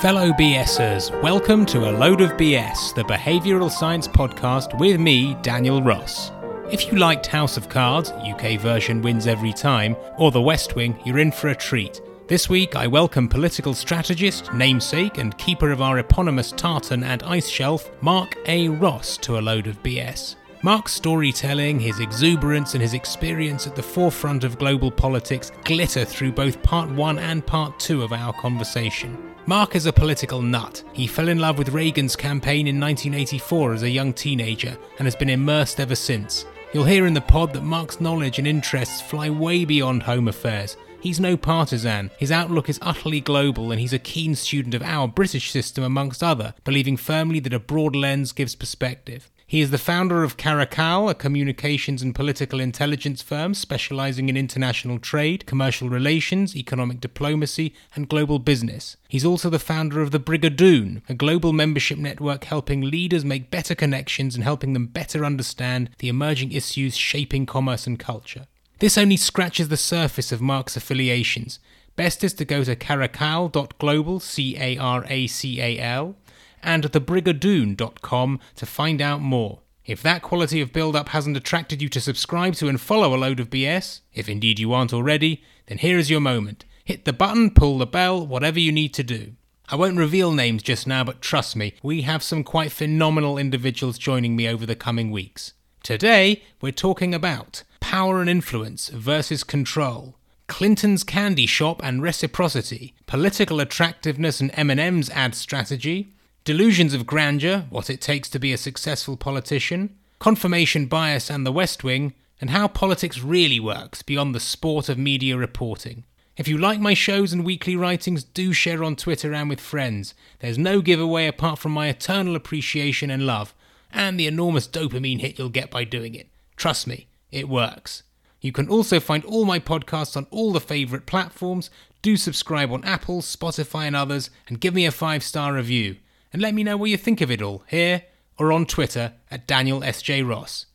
Fellow BSers, welcome to A Load of BS, the behavioural science podcast with me, Daniel Ross. If you liked House of Cards, UK version wins every time, or The West Wing, you're in for a treat. This week I welcome political strategist, namesake and keeper of our eponymous tartan and ice shelf, Marc A. Ross, to A Load of BS. Marc's storytelling, his exuberance and his experience at the forefront of global politics glitter through both part 1 and part 2 of our conversation. Marc is a political nut. He fell in love with Reagan's campaign in 1984 as a young teenager and has been immersed ever since. You'll hear in the pod that Marc's knowledge and interests fly way beyond home affairs. He's no partisan, his outlook is utterly global, and he's a keen student of our British system amongst other, believing firmly that a broad lens gives perspective. He is the founder of Caracal, a communications and political intelligence firm specialising in international trade, commercial relations, economic diplomacy and global business. He's also the founder of the Brigadoon, a global membership network helping leaders make better connections and helping them better understand the emerging issues shaping commerce and culture. This only scratches the surface of Marc's affiliations. Best is to go to caracal.global, C-A-R-A-C-A-L, and thebrigadoon.com to find out more. If that quality of build-up hasn't attracted you to subscribe to and follow A Load of BS, if indeed you aren't already, then here is your moment. Hit the button, pull the bell, whatever you need to do. I won't reveal names just now, but trust me, we have some quite phenomenal individuals joining me over the coming weeks. Today, we're talking about power and influence versus control, Clinton's Candy Shop and reciprocity, political attractiveness and M&M's ad strategy, delusions of grandeur, what it takes to be a successful politician, confirmation bias and the West Wing, and how politics really works beyond the sport of media reporting. If you like my shows and weekly writings, do share on Twitter and with friends. There's no giveaway apart from my eternal appreciation and love, and the enormous dopamine hit you'll get by doing it. Trust me, it works. You can also find all my podcasts on all the favourite platforms. Do subscribe on Apple, Spotify and others, and give me a 5-star review. And let me know what you think of it all, here or on Twitter at Daniel S.J. Ross.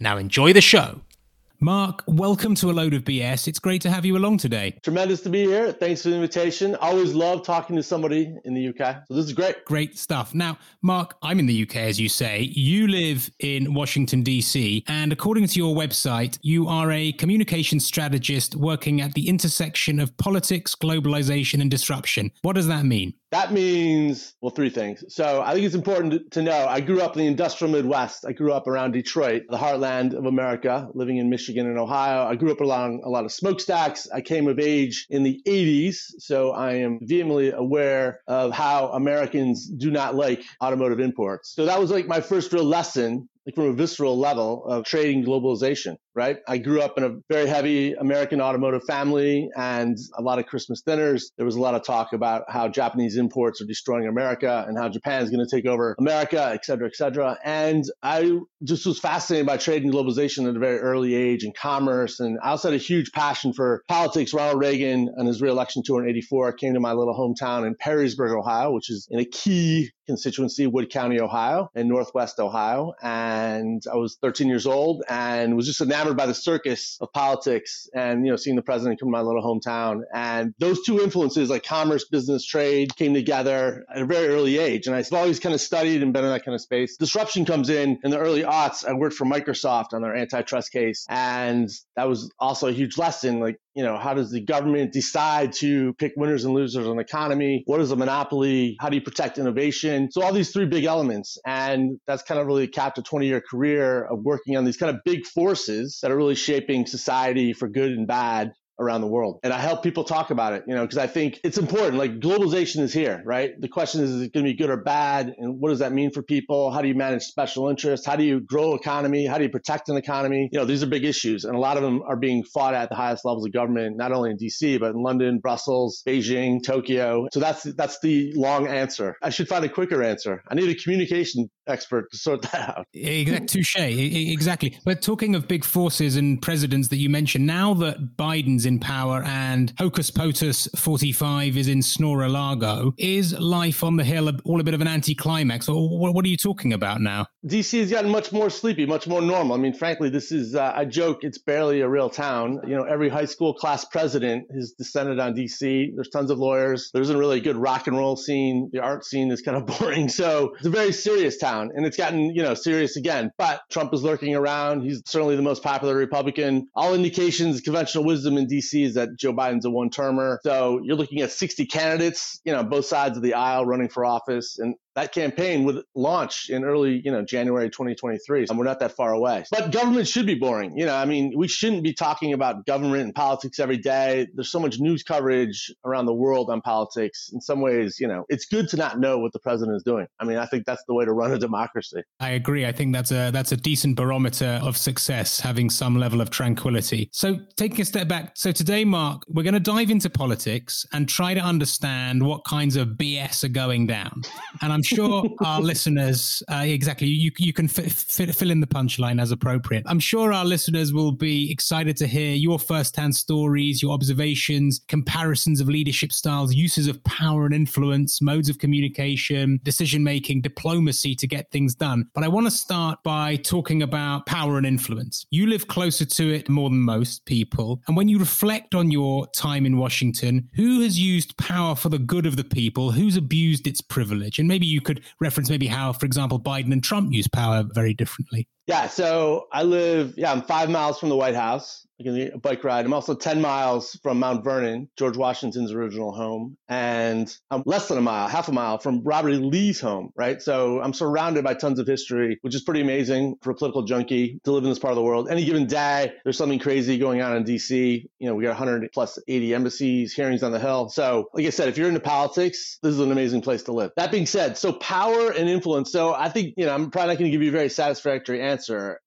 Now enjoy the show. Marc, welcome to A Load of BS. It's great to have you along today. Tremendous to be here. Thanks for the invitation. I always love talking to somebody in the UK. So this is great. Great stuff. Now, Marc, I'm in the UK, as you say. You live in Washington, D.C., and according to your website, you are a communication strategist working at the intersection of politics, globalization, and disruption. What does that mean? That means, well, three things. So I think it's important to know I grew up in the industrial Midwest. I grew up around Detroit, the heartland of America, living in Michigan and Ohio. I grew up along a lot of smokestacks. I came of age in the 80s, so I am vehemently aware of how Americans do not like automotive imports. So that was like my first real lesson, like from a visceral level of trading globalization, right? I grew up in a very heavy American automotive family and a lot of Christmas dinners. There was a lot of talk about how Japanese imports are destroying America and how Japan is going to take over America, et cetera, et cetera. And I just was fascinated by trading globalization at a very early age and commerce. And I also had a huge passion for politics. Ronald Reagan and his reelection tour in 84 came to my little hometown in Perrysburg, Ohio, which is in a key constituency, Wood County, Ohio, in Northwest Ohio. And I was 13 years old and was just enamored by the circus of politics and, seeing the president come to my little hometown. And those two influences, like commerce, business, trade, came together at a very early age. And I've always kind of studied and been in that kind of space. Disruption comes in the early aughts. I worked for Microsoft on their antitrust case. And that was also a huge lesson. Like, how does the government decide to pick winners and losers on the economy? What is a monopoly? How do you protect innovation? So all these three big elements. And that's kind of really capped a 20-year career of working on these kind of big forces that are really shaping society for good and bad around the world. And I help people talk about it, because I think it's important. Like, globalization is here, right? The question is it going to be good or bad? And what does that mean for people? How do you manage special interests? How do you grow economy? How do you protect an economy? These are big issues. And a lot of them are being fought at the highest levels of government, not only in DC, but in London, Brussels, Beijing, Tokyo. So that's the long answer. I should find a quicker answer. I need a communication expert to sort that out. Exactly. But talking of big forces and presidents that you mentioned, now that Biden's in power and Hocus Pocus 45 is in Snorer Largo, is life on the Hill all a bit of an anticlimax? Or what are you talking about now? D.C. has gotten much more sleepy, much more normal. I mean, frankly, this is a joke. It's barely a real town. You know, every high school class president is descended on D.C. There's tons of lawyers. There isn't really a good rock and roll scene. The art scene is kind of boring. So it's a very serious town. And it's gotten, you know, serious again. But Trump is lurking around. He's certainly the most popular Republican. All indications, conventional wisdom in D.C. is that Joe Biden's a one-termer. So you're looking at 60 candidates, you know, both sides of the aisle running for office. And that campaign would launch in early, you know, January 2023. And we're not that far away. But government should be boring. You know, I mean, we shouldn't be talking about government and politics every day. There's so much news coverage around the world on politics. In some ways, you know, it's good to not know what the president is doing. I mean, I think that's the way to run a democracy. I agree. I think that's a decent barometer of success, having some level of tranquility. So taking a step back. So today, Mark, we're going to dive into politics and try to understand what kinds of BS are going down. And I'm sure our listeners, exactly, you can fill in the punchline as appropriate. I'm sure our listeners will be excited to hear your firsthand stories, your observations, comparisons of leadership styles, uses of power and influence, modes of communication, decision-making, diplomacy to get things done. But I want to start by talking about power and influence. You live closer to it more than most people. And when you reflect on your time in Washington, who has used power for the good of the people? Who's abused its privilege? And maybe you could reference maybe how, for example, Biden and Trump use power very differently. Yeah, so I'm 5 miles from the White House. I can get a bike ride. I'm also 10 miles from Mount Vernon, George Washington's original home. And I'm less than a mile, half a mile from Robert E. Lee's home, right? So I'm surrounded by tons of history, which is pretty amazing for a political junkie to live in this part of the world. Any given day, there's something crazy going on in D.C. You know, we got 180 embassies, hearings on the Hill. So like I said, if you're into politics, this is an amazing place to live. That being said, so power and influence. So I think, you know, I'm probably not going to give you a very satisfactory answer.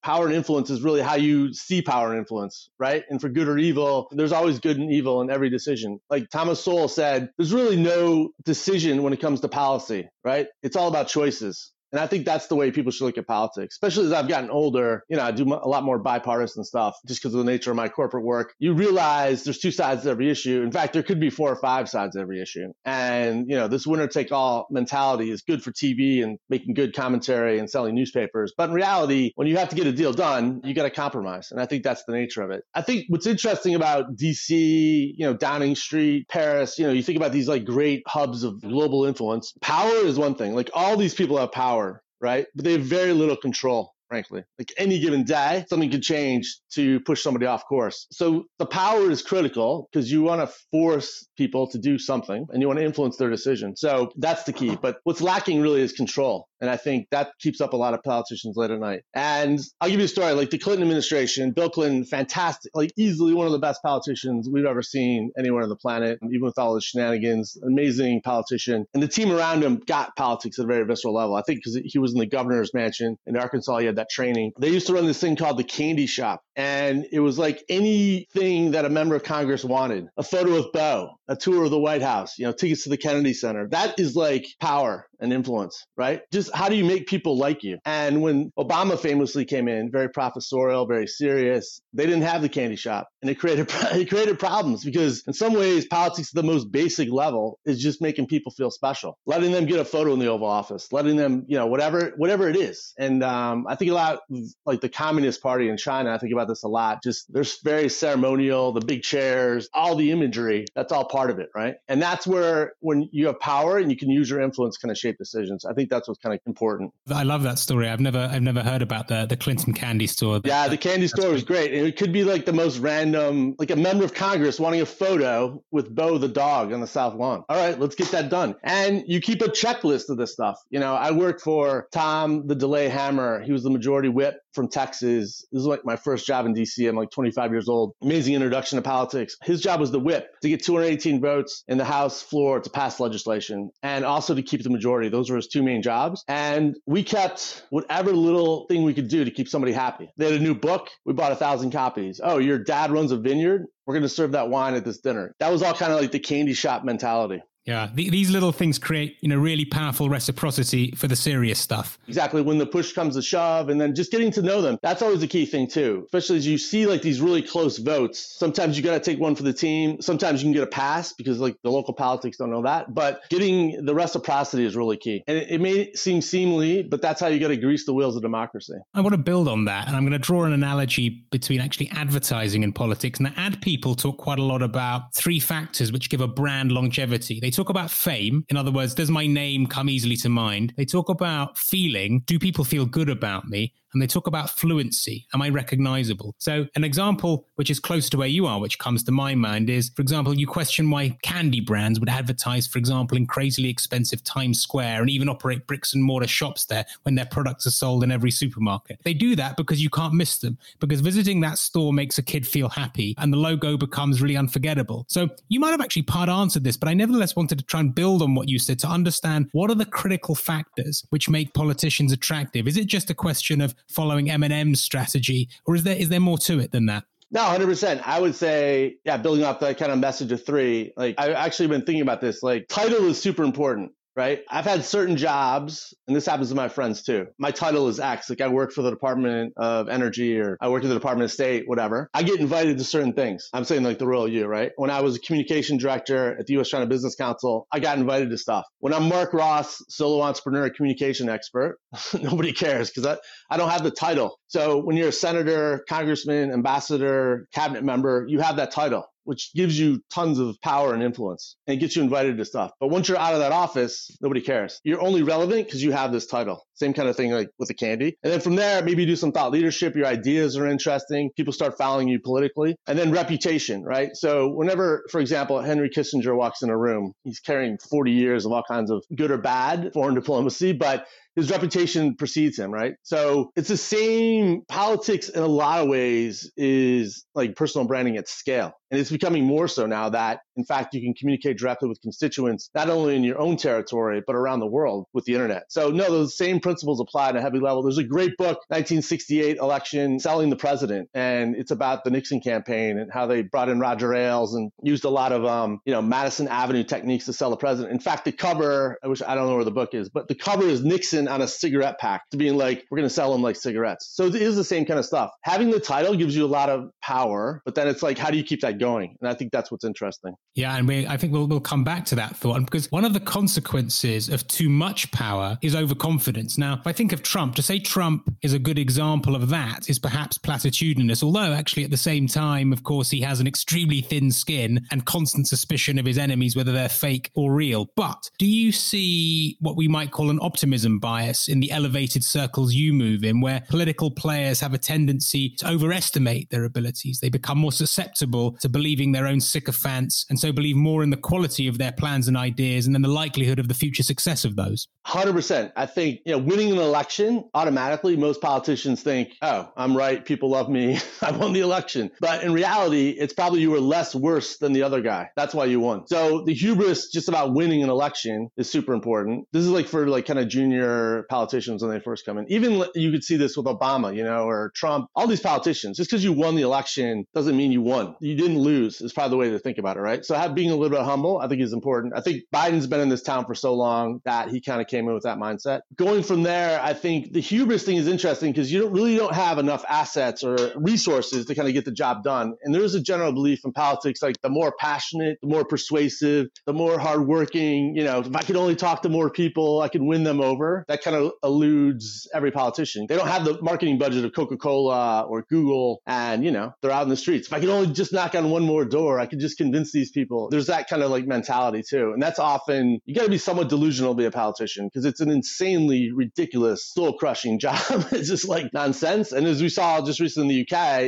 Power and influence is really how you see power and influence, right? And for good or evil, there's always good and evil in every decision. Like Thomas Sowell said, there's really no decision when it comes to policy, right? It's all about choices. And I think that's the way people should look at politics, especially as I've gotten older. You know, I do a lot more bipartisan stuff just because of the nature of my corporate work. You realize there's two sides to every issue. In fact, there could be 4 or 5 sides to every issue. And, you know, this winner take all mentality is good for TV and making good commentary and selling newspapers. But in reality, when you have to get a deal done, you got to compromise. And I think that's the nature of it. I think what's interesting about DC, you know, Downing Street, Paris, you know, you think about these like great hubs of global influence. Power is one thing. Like all these people have power. Right? But they have very little control, frankly. Like any given day, something could change to push somebody off course. So the power is critical because you want to force people to do something and you want to influence their decision. So that's the key. But what's lacking really is control. And I think that keeps up a lot of politicians late at night. And I'll give you a story. Like the Clinton administration, Bill Clinton, fantastic, like easily one of the best politicians we've ever seen anywhere on the planet, even with all his shenanigans, amazing politician. And the team around him got politics at a very visceral level. I think because he was in the governor's mansion in Arkansas, he had that training. They used to run this thing called the Candy Shop. And it was like anything that a member of Congress wanted, a photo with Beau, a tour of the White House, you know, tickets to the Kennedy Center. That is like power and influence, right? Just how do you make people like you? And when Obama famously came in, very professorial, very serious, they didn't have the Candy Shop. And it created problems because in some ways, politics at the most basic level is just making people feel special, letting them get a photo in the Oval Office, letting them, you know, whatever it is. And I think a lot like the Communist Party in China, I think about this a lot. Just there's very ceremonial, the big chairs, all the imagery, that's all part of it, right? And that's where when you have power and you can use your influence kind of shape decisions. I think that's what's kind of important. I love that story. I've never heard about the Clinton candy store. Yeah, the candy store was great. And it could be like the most random, like a member of Congress wanting a photo with Bo the dog on the South Lawn. All right, let's get that done. And you keep a checklist of this stuff. You know, I worked for Tom "The DeLay" Hammer. He was the majority whip from Texas. This is like my first job in D.C. I'm like 25 years old. Amazing introduction to politics. His job was the whip to get 218 votes in the House floor to pass legislation and also to keep the majority. Those were his two main jobs. And we kept whatever little thing we could do to keep somebody happy. They had a new book. We bought 1,000 copies. Oh, your dad runs a vineyard? We're going to serve that wine at this dinner. That was all kind of like the candy shop mentality. Yeah, these little things create, really powerful reciprocity for the serious stuff. Exactly. When the push comes to shove, and then just getting to know them. That's always a key thing too, especially as you see these really close votes. Sometimes you got to take one for the team. Sometimes you can get a pass because the local politics don't know that. But getting the reciprocity is really key. And it may seem seemly, but that's how you got to grease the wheels of democracy. I want to build on that. And I'm going to draw an analogy between actually advertising and politics. Now, ad people talk quite a lot about three factors which give a brand longevity. They talk about fame. In other words, does my name come easily to mind? They talk about feeling. Do people feel good about me? And they talk about fluency. Am I recognizable? So an example which is close to where you are, which comes to my mind is, for example, you question why candy brands would advertise, for example, in crazily expensive Times Square and even operate bricks and mortar shops there when their products are sold in every supermarket. They do that because you can't miss them, because visiting that store makes a kid feel happy and the logo becomes really unforgettable. So you might have actually part answered this, but I nevertheless wanted to try and build on what you said to understand what are the critical factors which make politicians attractive. Is it just a question of following M&M's strategy, or is there more to it than that? No, 100%. I would say, yeah, building off that kind of message of three, I've actually been thinking about this, title is super important, right? I've had certain jobs, and this happens to my friends too. My title is X, I work for the Department of Energy, or I work at the Department of State, whatever. I get invited to certain things. I'm saying the royal you, right? When I was a communication director at the U.S. China Business Council, I got invited to stuff. When I'm Marc Ross, solo entrepreneur, communication expert, nobody cares because I don't have the title. So when you're a senator, congressman, ambassador, cabinet member, you have that title, which gives you tons of power and influence and gets you invited to stuff. But once you're out of that office, nobody cares. You're only relevant because you have this title. Same kind of thing with the candy. And then from there, maybe you do some thought leadership. Your ideas are interesting. People start following you politically. And then reputation, right? So whenever, for example, Henry Kissinger walks in a room, he's carrying 40 years of all kinds of good or bad foreign diplomacy, but his reputation precedes him, right? So it's the same. Politics in a lot of ways is personal branding at scale. And it's becoming more so now that, in fact, you can communicate directly with constituents, not only in your own territory, but around the world with the internet. So no, those same principles apply at a heavy level. There's a great book, 1968 election, Selling the President. And it's about the Nixon campaign and how they brought in Roger Ailes and used a lot of, Madison Avenue techniques to sell the president. In fact, the cover, I don't know where the book is, but the cover is Nixon on a cigarette pack to being we're going to sell them cigarettes. So it is the same kind of stuff. Having the title gives you a lot of power, but then it's how do you keep that going? And I think that's what's interesting. Yeah, and I think we'll come back to that thought, because one of the consequences of too much power is overconfidence. Now, if I think of Trump, to say Trump is a good example of that is perhaps platitudinous, although actually at the same time, of course, he has an extremely thin skin and constant suspicion of his enemies, whether they're fake or real. But do you see what we might call an optimism bias in the elevated circles you move in, where political players have a tendency to overestimate their abilities? They become more susceptible to believing their own sycophants, and so believe more in the quality of their plans and ideas, and then the likelihood of the future success of those. 100%. I think winning an election, automatically, most politicians think, oh, I'm right, people love me, I won the election. But in reality, it's probably you were less worse than the other guy. That's why you won. So the hubris just about winning an election is super important. This is for kind of junior politicians when they first come in. Even you could see this with Obama, or Trump, all these politicians. Just because you won the election doesn't mean you won. You didn't lose is probably the way to think about it, right? So being a little bit humble, I think, is important. I think Biden's been in this town for so long that he kind of came in with that mindset. Going from there, I think the hubris thing is interesting because you don't have enough assets or resources to kind of get the job done. And there is a general belief in politics, the more passionate, the more persuasive, the more hardworking, if I could only talk to more people, I could win them over. That kind of eludes every politician. They don't have the marketing budget of Coca-Cola or Google, and, they're out in the streets. If I could only just knock on one more door, I could just convince these people. There's that kind of mentality too. And that's often, you got to be somewhat delusional to be a politician because it's an insanely ridiculous, soul-crushing job. It's just nonsense. And as we saw just recently in the UK,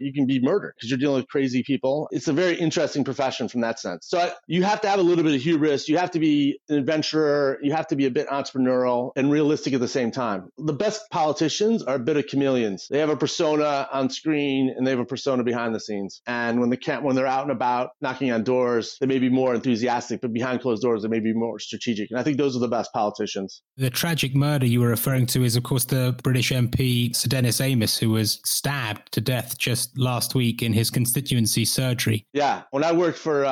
you can be murdered because you're dealing with crazy people. It's a very interesting profession from that sense. So you have to have a little bit of hubris. You have to be an adventurer. You have to be a bit entrepreneurial and realistic at the same time. The best politicians are a bit of chameleons. They have a persona on screen and they have a persona behind the scenes. And when they're out and about knocking on doors, they may be more enthusiastic, but behind closed doors, they may be more strategic. And I think those are the best politicians. The tragic murder you were referring to is, of course, the British MP Sir Dennis Amos, who was stabbed to death just last week in his constituency, Surgery. Yeah. When I worked for,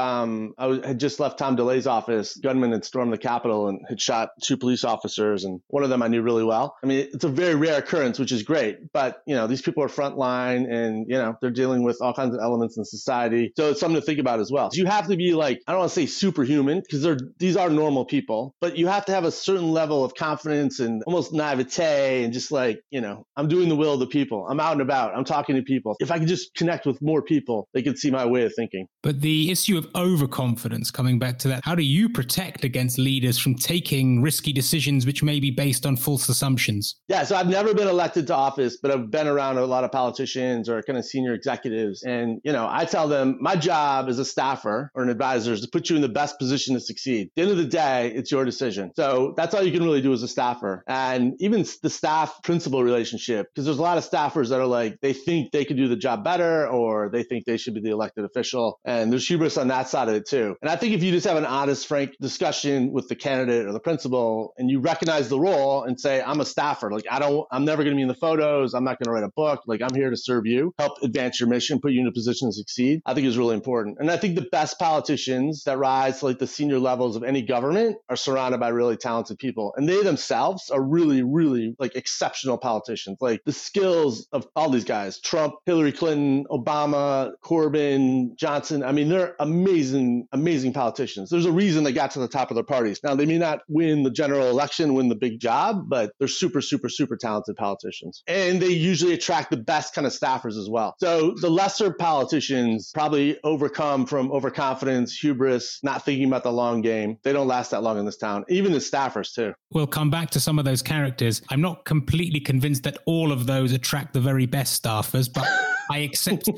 had just left Tom DeLay's office, gunmen had stormed the Capitol and had shot two police officers, and one of them I knew really well. I mean, it's a very rare occurrence, which is great, but, you know, these people are frontline and, you know, they're dealing with all kinds of elements in society. So it's something to think about as well. You have to be like, I don't want to say superhuman, because these are normal people, but you have to have a certain level of confidence and almost naivete and just like, you know, I'm doing the will of the people. I'm out and about. I'm talking to people. If I could just connect with more people, they could see my way of thinking. But the issue of overconfidence, coming back to that, how do you protect against leaders from taking risky decisions which may be based on false assumptions? Yeah, so I've never been elected to office, but I've been around a lot of politicians or kind of senior executives. And, you know, I tell them my job as a staffer or an advisor is to put you in the best position to succeed. At the end of the day, it's your decision. So that's all you can really do as a staffer. And even the staff principal relationship, because there's a lot of staffers that are like, they think they could do the job better, or they think they should be the elected official. And there's hubris on that side of it too. And I think if you just have an honest, frank discussion with the candidate or the principal, and you recognize the role and say, I'm a staffer, like I'm never going to be in the photos. I'm not going to write a book. Like, I'm here to serve you, help advance your mission, put you in a position to succeed. I think is really important. And I think the best politicians that rise to like the senior levels of any government are surrounded by really talented people. And they themselves are really, really like exceptional politicians. Like the skills of all these guys, Trump, Hillary Clinton, Obama, Corbyn, Johnson. I mean, they're amazing, amazing politicians. There's a reason they got to the top of their parties. Now, they may not win the general election, win the big job, but they're super, super, super talented politicians. And they usually attract the best kind of staffers as well. So the lesser politicians probably overcome from overconfidence, hubris, not thinking about the long game. They don't last that long in this town, even the staffers too. We'll come back to some of those characters. I'm not completely convinced that all of those attract the very best staffers, but... I accept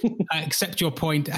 your point.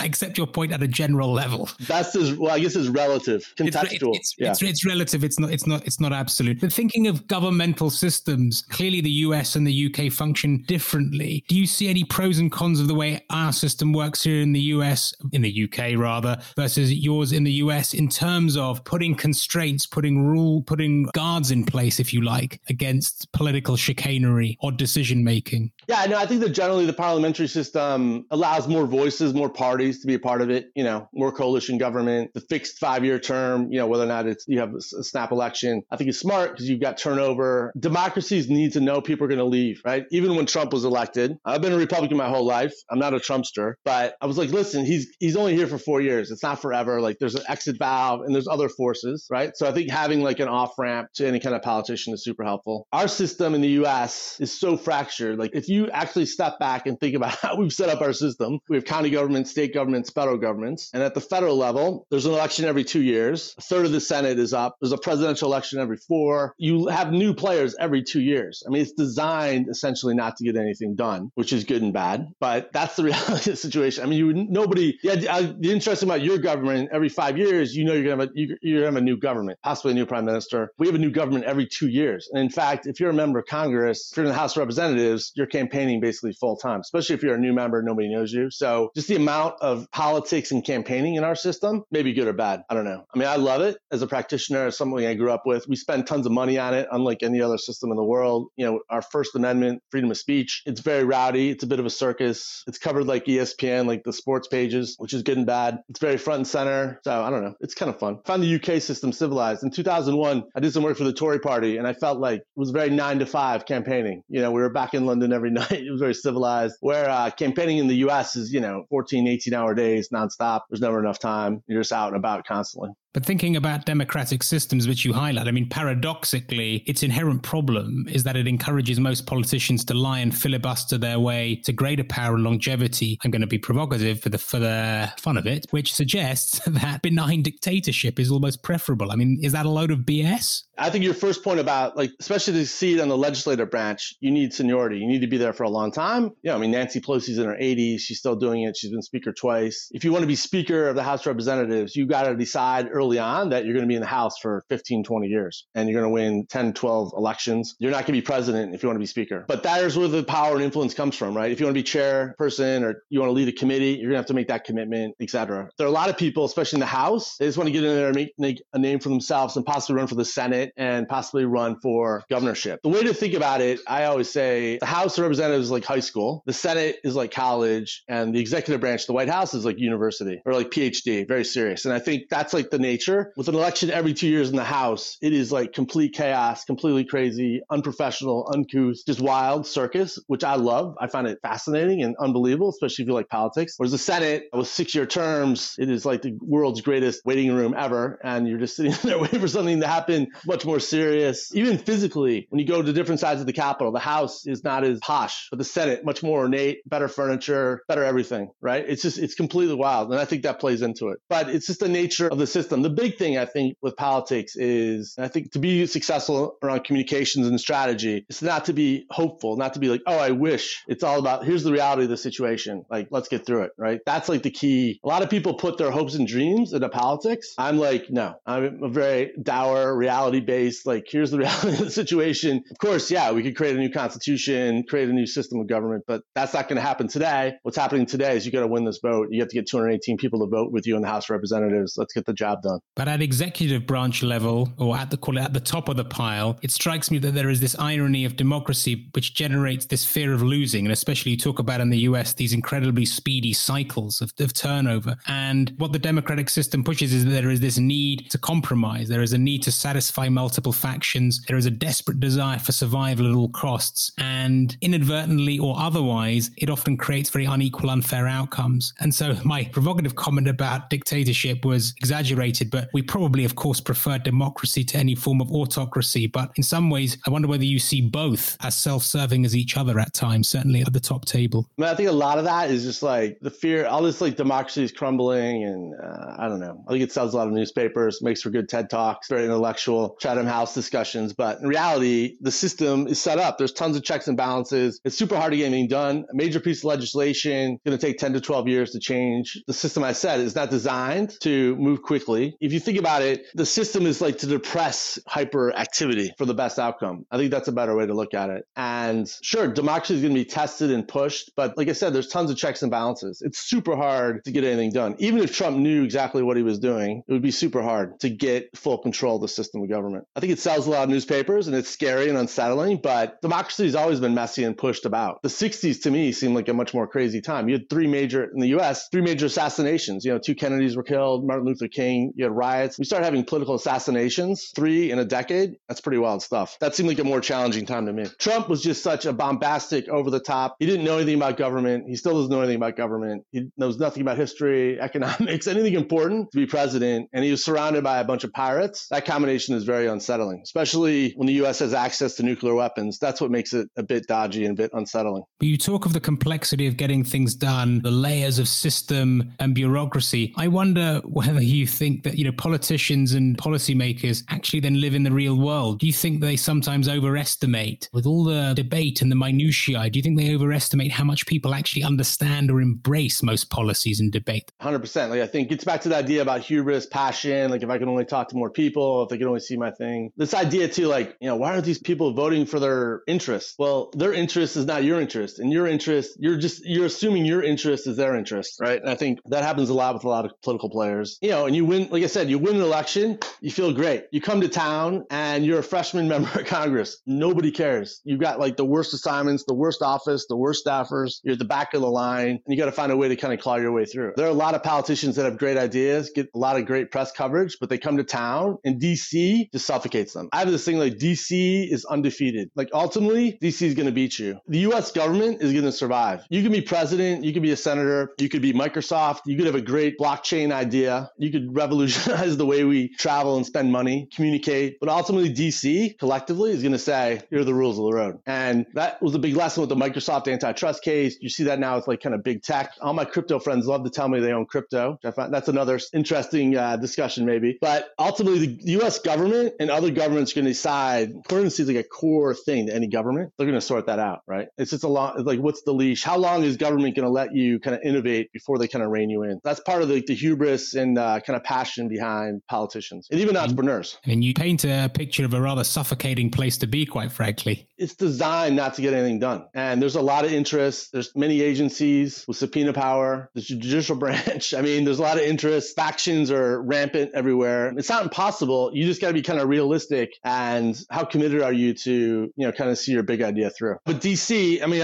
I accept your point at a general level. That's well, I guess it's relative, contextual. It's relative. It's not absolute. But thinking of governmental systems, clearly the US and the UK function differently. Do you see any pros and cons of the way our system works here in the US, in the UK rather, versus yours in the US in terms of putting constraints, putting guards in place, if you like, against political chicanery or decision making? Yeah, no, I think that generally the parliamentary system allows more voices, more parties to be a part of it, you know, more coalition government, the fixed 5-year term, you know, whether or not you have a snap election, I think it's smart because you've got turnover. Democracies need to know people are going to leave, right? Even when Trump was elected, I've been a Republican my whole life. I'm not a Trumpster, but I was like, listen, he's only here for 4 years. It's not forever. Like there's an exit valve and there's other forces, right? So I think having like an off ramp to any kind of politician is super helpful. Our system in the US is so fractured. Like if you actually step back and think about how we've set up our system. We have county governments, state governments, federal governments. And at the federal level, there's an election every 2 years. A third of the Senate is up. There's a presidential election every 4. You have new players every 2 years. I mean, it's designed essentially not to get anything done, which is good and bad. But that's the reality of the situation. I mean, the interesting about your government, every 5 years, you know you're going to have a new government, possibly a new prime minister. We have a new government every 2 years. And in fact, if you're a member of Congress, if you're in the House of Representatives, you're campaigning basically full time, especially if you're a new member, nobody knows you. So just the amount of politics and campaigning in our system, maybe good or bad. I don't know. I mean, I love it as a practitioner. It's something I grew up with. We spend tons of money on it, unlike any other system in the world. You know, our First Amendment, freedom of speech, it's very rowdy. It's a bit of a circus. It's covered like ESPN, like the sports pages, which is good and bad. It's very front and center. So I don't know. It's kind of fun. I found the UK system civilized. In 2001, I did some work for the Tory party and I felt like it was very 9 to 5 campaigning. You know, we were back in London every night. It was very civilized. Where campaigning in the U.S. is, you know, 14, 18-hour days nonstop. There's never enough time. You're just out and about constantly. But thinking about democratic systems, which you highlight, I mean, paradoxically, its inherent problem is that it encourages most politicians to lie and filibuster their way to greater power and longevity. I'm going to be provocative for the fun of it, which suggests that benign dictatorship is almost preferable. I mean, is that a load of BS? I think your first point about, like, especially to succeed on the legislative branch, you need seniority. You need to be there for a long time. You know, I mean, Nancy Pelosi's in her 80s. She's still doing it. She's been speaker twice. If you want to be speaker of the House of Representatives, you've got to decide early early on that you're going to be in the House for 15, 20 years and you're going to win 10, 12 elections. You're not going to be president if you want to be speaker. But that is where the power and influence comes from, right? If you want to be chairperson or you want to lead a committee, you're going to have to make that commitment, et cetera. There are a lot of people, especially in the House, they just want to get in there and make a name for themselves and possibly run for the Senate and possibly run for governorship. The way to think about it, I always say the House of Representatives is like high school, the Senate is like college, and the executive branch, the White House, is like university or like PhD, very serious. And I think that's like the nature. With an election every 2 years in the House, it is like complete chaos, completely crazy, unprofessional, uncouth, just wild circus, which I love. I find it fascinating and unbelievable, especially if you like politics. Whereas the Senate, with 6-year terms, it is like the world's greatest waiting room ever. And you're just sitting there waiting for something to happen, much more serious. Even physically, when you go to different sides of the Capitol, the House is not as posh, but the Senate, much more ornate, better furniture, better everything, right? It's completely wild. And I think that plays into it. But it's just the nature of the system. The big thing I think with politics is, I think to be successful around communications and strategy, it's not to be hopeful, not to be like, oh, I wish. It's all about, here's the reality of the situation. Like, let's get through it, right? That's like the key. A lot of people put their hopes and dreams into politics. I'm like, no, I'm a very dour, reality-based, like, here's the reality of the situation. Of course, yeah, we could create a new constitution, create a new system of government, but that's not going to happen today. What's happening today is you got to win this vote. You have to get 218 people to vote with you in the House of Representatives. Let's get the job done. But at executive branch level, or at the top of the pile, it strikes me that there is this irony of democracy, which generates this fear of losing. And especially you talk about in the US, these incredibly speedy cycles of turnover. And what the democratic system pushes is that there is this need to compromise. There is a need to satisfy multiple factions. There is a desperate desire for survival at all costs. And inadvertently or otherwise, it often creates very unequal, unfair outcomes. And so my provocative comment about dictatorship was exaggerated, but we probably, of course, prefer democracy to any form of autocracy. But in some ways, I wonder whether you see both as self-serving as each other at times, certainly at the top table. I mean, I think a lot of that is just like the fear, all this like democracy is crumbling. And I don't know, I think it sells a lot of newspapers, makes for good TED Talks, very intellectual Chatham House discussions. But in reality, the system is set up. There's tons of checks and balances. It's super hard to get anything done. A major piece of legislation, going to take 10 to 12 years to change. The system, I said, is not designed to move quickly. If you think about it, the system is like to depress hyperactivity for the best outcome. I think that's a better way to look at it. And sure, democracy is going to be tested and pushed. But like I said, there's tons of checks and balances. It's super hard to get anything done. Even if Trump knew exactly what he was doing, it would be super hard to get full control of the system of government. I think it sells a lot of newspapers and it's scary and unsettling, but democracy has always been messy and pushed about. The 60s to me seemed like a much more crazy time. You had in the US, three major assassinations. You know, two Kennedys were killed, Martin Luther King, you had riots. We started having political assassinations, three in a decade. That's pretty wild stuff. That seemed like a more challenging time to me. Trump was just such a bombastic, over the top. He didn't know anything about government. He still doesn't know anything about government. He knows nothing about history, economics, anything important to be president. And he was surrounded by a bunch of pirates. That combination is very unsettling, especially when the US has access to nuclear weapons. That's what makes it a bit dodgy and a bit unsettling. But you talk of the complexity of getting things done, the layers of system and bureaucracy. I wonder whether you think that, you know, politicians and policymakers actually then live in the real world. Do you think they sometimes overestimate, with all the debate and the minutiae, do you think they overestimate how much people actually understand or embrace most policies and debate? 100%. Like, I think it gets back to the idea about hubris, passion, like if I can only talk to more people, if they can only see my thing. This idea too, like, you know, why aren't these people voting for their interests? Well, their interest is not your interest. And your interest, you're assuming your interest is their interest, right? And I think that happens a lot with a lot of political players. You know, and you win, like I said, you win an election, you feel great. You come to town and you're a freshman member of Congress. Nobody cares. You've got like the worst assignments, the worst office, the worst staffers. You're at the back of the line and you got to find a way to kind of claw your way through. There are a lot of politicians that have great ideas, get a lot of great press coverage, but they come to town and DC just suffocates them. I have this thing like DC is undefeated. Like ultimately, DC is going to beat you. The US government is going to survive. You can be president, you can be a senator, you could be Microsoft, you could have a great blockchain idea, you could revolutionize the way we travel and spend money, communicate, but ultimately DC collectively is going to say, here are the rules of the road. And that was a big lesson with the Microsoft antitrust case. You see that now with like kind of big tech. All my crypto friends love to tell me they own crypto. I find that's another interesting discussion maybe. But ultimately the US government and other governments are going to decide, currency is like a core thing to any government. They're going to sort that out, right? It's just it's like, what's the leash? How long is government going to let you kind of innovate before they kind of rein you in? That's part of the hubris and kind of passion passion behind politicians and even entrepreneurs. And you paint a picture of a rather suffocating place to be, quite frankly. It's designed not to get anything done. And there's a lot of interest. There's many agencies with subpoena power. There's the judicial branch. I mean, there's a lot of interest. Factions are rampant everywhere. It's not impossible. You just got to be kind of realistic. And how committed are you to, kind of see your big idea through? But DC, I mean,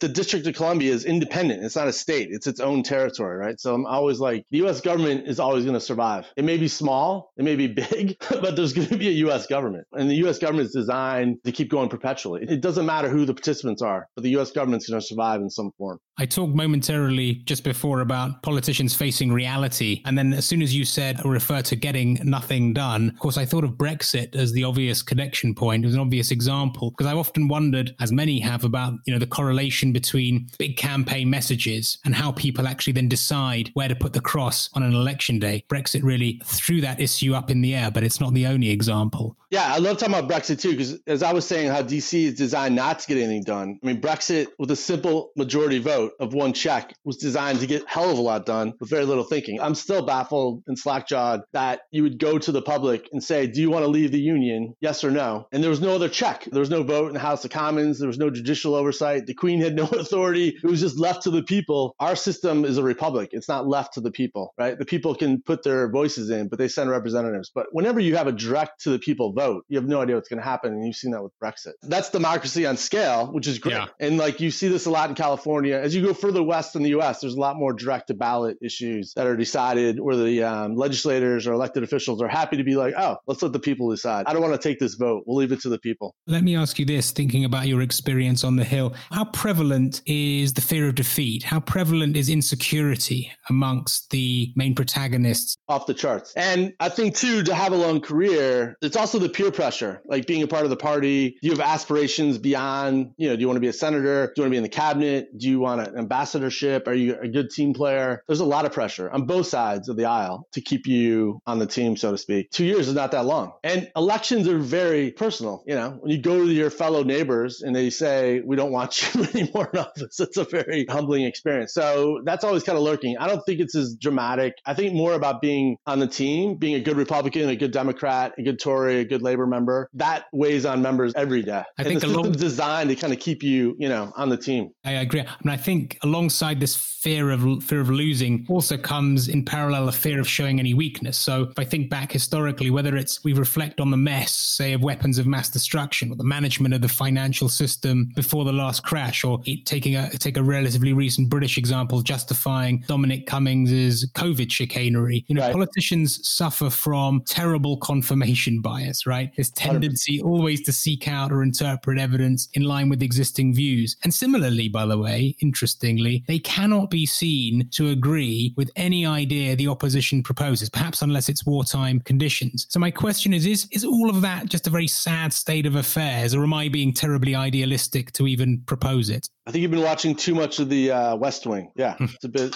the District of Columbia is independent. It's not a state. It's its own territory, right? So I'm always like, the U.S. government is always going to survive. It may be small, it may be big, but there's going to be a U.S. government. And the U.S. government is designed to keep going perpetually. It doesn't matter who the participants are, but the U.S. government's going to survive in some form. I talked momentarily just before about politicians facing reality. And then as soon as you said, refer to getting nothing done, of course, I thought of Brexit as the obvious connection point. It was an obvious example, because I've often wondered, as many have, about, the correlation between big campaign messages and how people actually then decide where to put the cross on an election day. Brexit really threw that issue up in the air, but it's not the only example. Yeah, I love talking about Brexit too, because as I was saying, how DC is designed not to get anything done. I mean, Brexit with a simple majority vote of one check was designed to get a hell of a lot done with very little thinking. I'm still baffled and slack-jawed that you would go to the public and say, do you want to leave the union? Yes or no? And there was no other check. There was no vote in the House of Commons. There was no judicial oversight. The Queen had no authority. It was just left to the people. Our system is a republic. It's not left to the people, right? The people can put their voices in, but they send representatives. But whenever you have a direct to the people vote, you have no idea what's going to happen. And you've seen that with Brexit. That's democracy on scale, which is great. Yeah. And you see this a lot in California. As you go further west in the U.S., there's a lot more direct to ballot issues that are decided where the legislators or elected officials are happy to be like, oh, let's let the people decide. I don't want to take this vote. We'll leave it to the people. Let me ask you this, thinking about your experience on the Hill. How prevalent is the fear of defeat? How prevalent is insecurity amongst the main protagonists? Off the charts. And I think, too, to have a long career, it's also the peer pressure, like being a part of the party. You have aspirations beyond, do you want to be a senator? Do you want to be in the cabinet? Do you want an ambassadorship? Are you a good team player? There's a lot of pressure on both sides of the aisle to keep you on the team, so to speak. 2 years is not that long. And elections are very personal. When you go to your fellow neighbors and they say, we don't want you anymore in office, it's a very humbling experience. So that's always kind of lurking. I don't think it's as dramatic. I think more about being on the team, being a good Republican, a good Democrat, a good Tory, a good Labor member. That weighs on members every day. I think the system's designed to kind of keep you, on the team. I agree. And I think alongside this fear of losing also comes in parallel a fear of showing any weakness. So if I think back historically, whether it's we reflect on the mess, say, of weapons of mass destruction or the management of the financial system before the last crash, or take a relatively recent British example, justifying Dominic Cummings's COVID chicanery. Right. Politicians suffer from terrible confirmation bias, right? This tendency 100%. Always to seek out or interpret evidence in line with existing views. And similarly, by the way, interestingly, they cannot be seen to agree with any idea the opposition proposes, perhaps unless it's wartime conditions. So my question is all of that just a very sad state of affairs, or am I being terribly idealistic to even propose it? I think you've been watching too much of the West Wing. Yeah, it's a bit.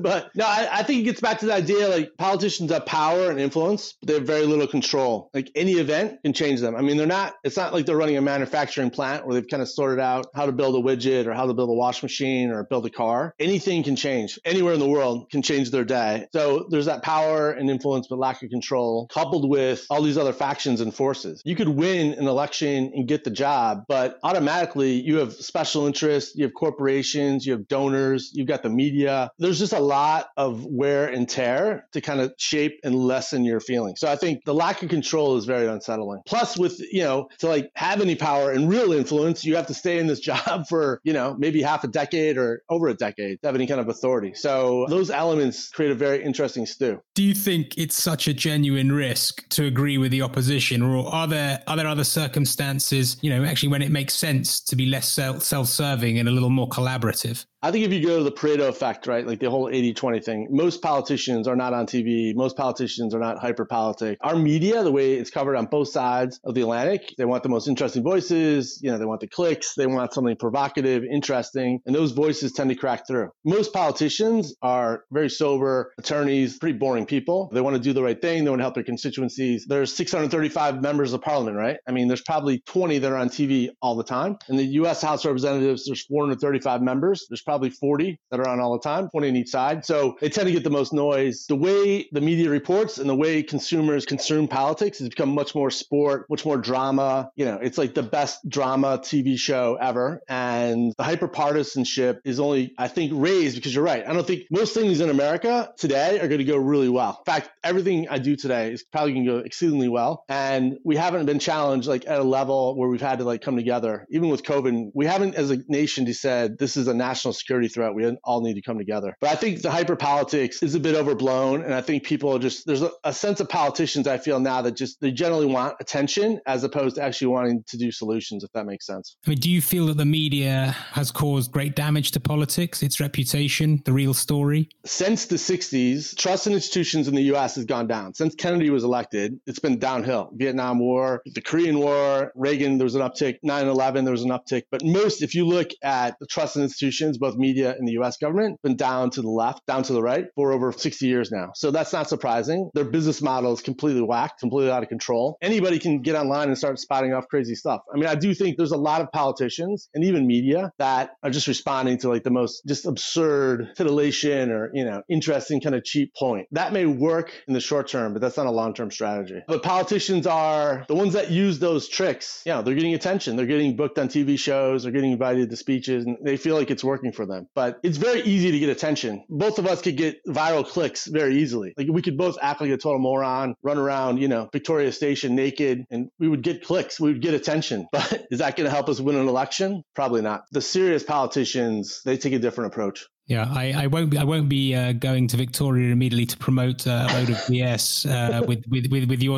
But no, I think it gets back to the idea, politicians have power and influence, but they have very little control. Any event can change them. I mean, it's not like they're running a manufacturing plant where they've kind of sorted out how to build a widget or how to build a wash machine or build a car. Anything can change. Anywhere in the world can change their day. So there's that power and influence, but lack of control, coupled with all these other factions and forces. You could win an election and get the job, but automatically you have special interests. You have corporations, you have donors, you've got the media. There's just a lot of wear and tear to kind of shape and lessen your feelings. So I think the lack of control is very unsettling. Plus with, to have any power and real influence, you have to stay in this job for, maybe half a decade or over a decade to have any kind of authority. So those elements create a very interesting stew. Do you think it's such a genuine risk to agree with the opposition, or are there other circumstances, actually when it makes sense to be less self-serving and a little more collaborative? I think if you go to the Pareto effect, right, the whole 80-20 thing, most politicians are not on TV. Most politicians are not hyperpolitic. Our media, the way it's covered on both sides of the Atlantic, they want the most interesting voices. They want the clicks. They want something provocative, interesting. And those voices tend to crack through. Most politicians are very sober attorneys, pretty boring people. They want to do the right thing. They want to help their constituencies. There's 635 members of parliament, right? I mean, there's probably 20 that are on TV all the time. In the U.S. House of Representatives, there's 435 members. There's probably probably 40 that are on all the time, 20 on each side. So they tend to get the most noise. The way the media reports and the way consumers consume politics has become much more sport, much more drama. You know, it's like the best drama TV show ever. And the hyperpartisanship is only, I think, raised because you're right. I don't think most things in America today are going to go really well. In fact, everything I do today is probably going to go exceedingly well. And we haven't been challenged like at a level where we've had to like come together. Even with COVID, we haven't as a nation just said, this is a national security threat. We all need to come together. But I think the hyperpolitics is a bit overblown. And I think people are just, there's a sense of politicians I feel now that just, they generally want attention as opposed to actually wanting to do solutions, if that makes sense. I mean, do you feel that the media has caused great damage to politics, its reputation, the real story? Since the 60s, trust in institutions in the U.S. has gone down. Since Kennedy was elected, it's been downhill. Vietnam War, the Korean War, Reagan, there was an uptick, 9/11, there was an uptick. But most, if you look at the trust in institutions, both media and the U.S. government, been down to the left, down to the right for over 60 years now. So that's not surprising. Their business model is completely whacked, completely out of control. Anybody can get online and start spouting off crazy stuff. I mean, I do think there's a lot of politicians and even media that are just responding to like the most just absurd titillation or, you know, interesting kind of cheap point. That may work in the short term, but that's not a long-term strategy. But politicians are the ones that use those tricks. You know, they're getting attention. They're getting booked on TV shows. They're getting invited to speeches and they feel like it's working for them. But it's very easy to get attention. Both of us could get viral clicks very easily. Like we could both act like a total moron, run around, you know, Victoria Station naked, and we would get clicks. We would get attention. But is that going to help us win an election? Probably not. The serious politicians, they take a different approach. Yeah, I won't be going to Victoria immediately to promote a load of BS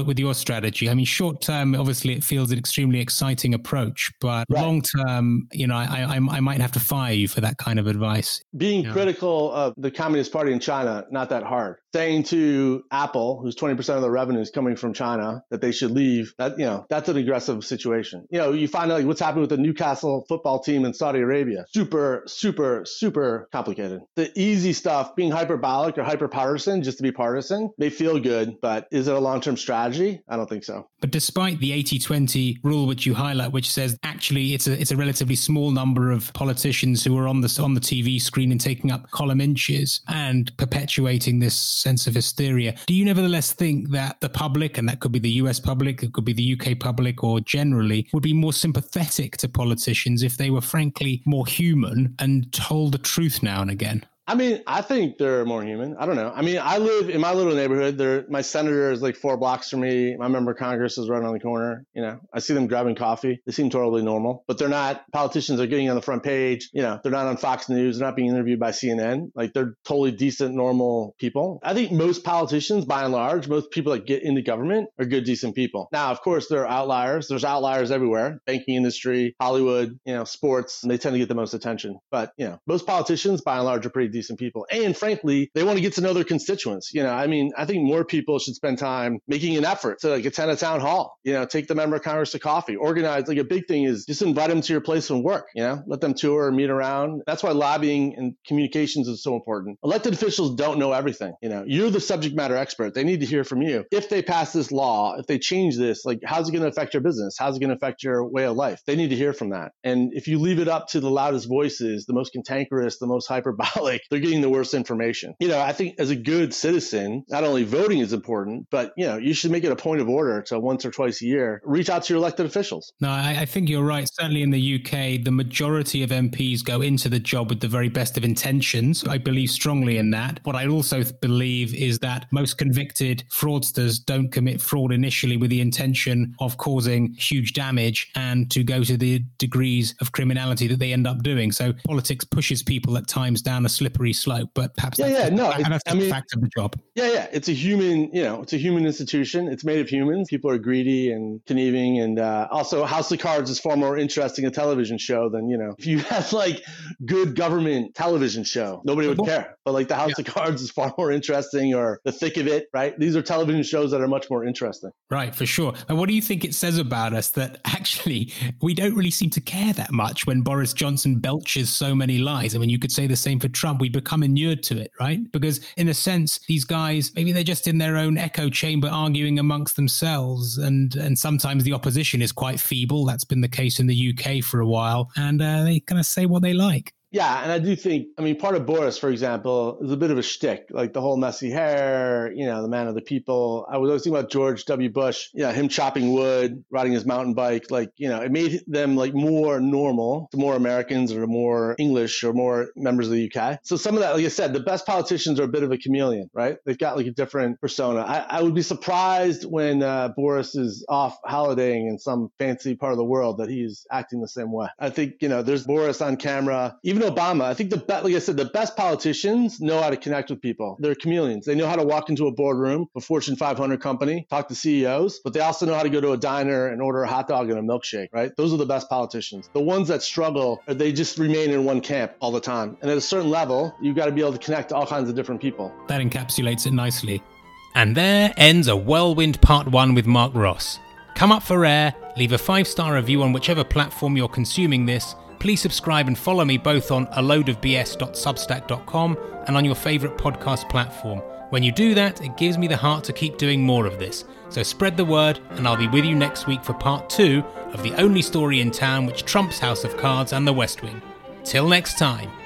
with your strategy. I mean, short term, obviously, it feels an extremely exciting approach, but right. Long term, you know, I might have to fire you for that kind of advice. Being critical of the Communist Party in China, not that hard. Saying to Apple, who's 20% of the revenue is coming from China, that they should leave, that, you know, that's an aggressive situation. You know, you find out like what's happened with the Newcastle football team in Saudi Arabia. Super, super, super complicated. The easy stuff, being hyperbolic or hyperpartisan, just to be partisan, they feel good, but is it a long-term strategy? I don't think so. But despite the 80-20 rule, which you highlight, which says actually it's a relatively small number of politicians who are on the TV screen and taking up column inches and perpetuating this sense of hysteria. Do you nevertheless think that the public, and that could be the US public, it could be the UK public, or generally, would be more sympathetic to politicians if they were frankly more human and told the truth now and again? I mean, I think they're more human. I don't know. I mean, I live in my little neighborhood. My senator is like 4 blocks from me. My member of Congress is right on the corner. You know, I see them grabbing coffee. They seem totally normal, but they're not. Politicians are getting on the front page. You know, they're not on Fox News. They're not being interviewed by CNN. Like they're totally decent, normal people. I think most politicians, by and large, most people that get into government are good, decent people. Now, of course, there are outliers. There's outliers everywhere. Banking industry, Hollywood, you know, sports, and they tend to get the most attention. But, you know, most politicians, by and large, are pretty decent people. And frankly, they want to get to know their constituents. You know, I mean, I think more people should spend time making an effort to like attend a town hall, you know, take the member of Congress to coffee, organize. Like a big thing is just invite them to your place of work, you know, let them tour, meet around. That's why lobbying and communications is so important. Elected officials don't know everything. You know, you're the subject matter expert. They need to hear from you. If they pass this law, if they change this, like, how's it going to affect your business? How's it going to affect your way of life? They need to hear from that. And if you leave it up to the loudest voices, the most cantankerous, the most hyperbolic, they're getting the worst information. You know, I think as a good citizen, not only voting is important, but, you know, you should make it a point of order to once or twice a year, reach out to your elected officials. No, I think you're right. Certainly in the UK, the majority of MPs go into the job with the very best of intentions. I believe strongly in that. What I also believe is that most convicted fraudsters don't commit fraud initially with the intention of causing huge damage and to go to the degrees of criminality that they end up doing. So politics pushes people at times down a slippery slope, but perhaps that's a fact of the job. Yeah. It's a human, you know, it's a human institution. It's made of humans. People are greedy and conniving. And also House of Cards is far more interesting a television show than, you know, if you have like good government television show, nobody would care. But like the House of Cards is far more interesting, or The Thick of It, right? These are television shows that are much more interesting. Right, for sure. And what do you think it says about us that actually we don't really seem to care that much when Boris Johnson belches so many lies? I mean, you could say the same for Trump. We become inured to it, right? Because in a sense, these guys, maybe they're just in their own echo chamber arguing amongst themselves. And sometimes the opposition is quite feeble. That's been the case in the UK for a while. And they kind of say what they like. Yeah, and I do think, I mean, part of Boris, for example, is a bit of a shtick, like the whole messy hair, you know, the man of the people. I was always thinking about George W. Bush, yeah, him chopping wood, riding his mountain bike, like, you know, it made them like more normal, to more Americans or to more English or more members of the UK. So some of that, like I said, the best politicians are a bit of a chameleon, right? They've got like a different persona. I would be surprised when Boris is off holidaying in some fancy part of the world that he's acting the same way. I think, you know, there's Boris on camera, even Obama. I think like I said, the best politicians know how to connect with people. They're chameleons. They know how to walk into a boardroom, a Fortune 500 company, talk to CEOs, but they also know how to go to a diner and order a hot dog and a milkshake, right? Those are the best politicians. The ones that struggle, they just remain in one camp all the time. And at a certain level, you've got to be able to connect to all kinds of different people. That encapsulates it nicely. And there ends a whirlwind part one with Marc Ross. Come up for air, leave a 5-star review on whichever platform you're consuming this. Please subscribe and follow me both on aloadofbs.substack.com and on your favourite podcast platform. When you do that, it gives me the heart to keep doing more of this. So spread the word, and I'll be with you next week for part two of the only story in town which trumps House of Cards and The West Wing. Till next time.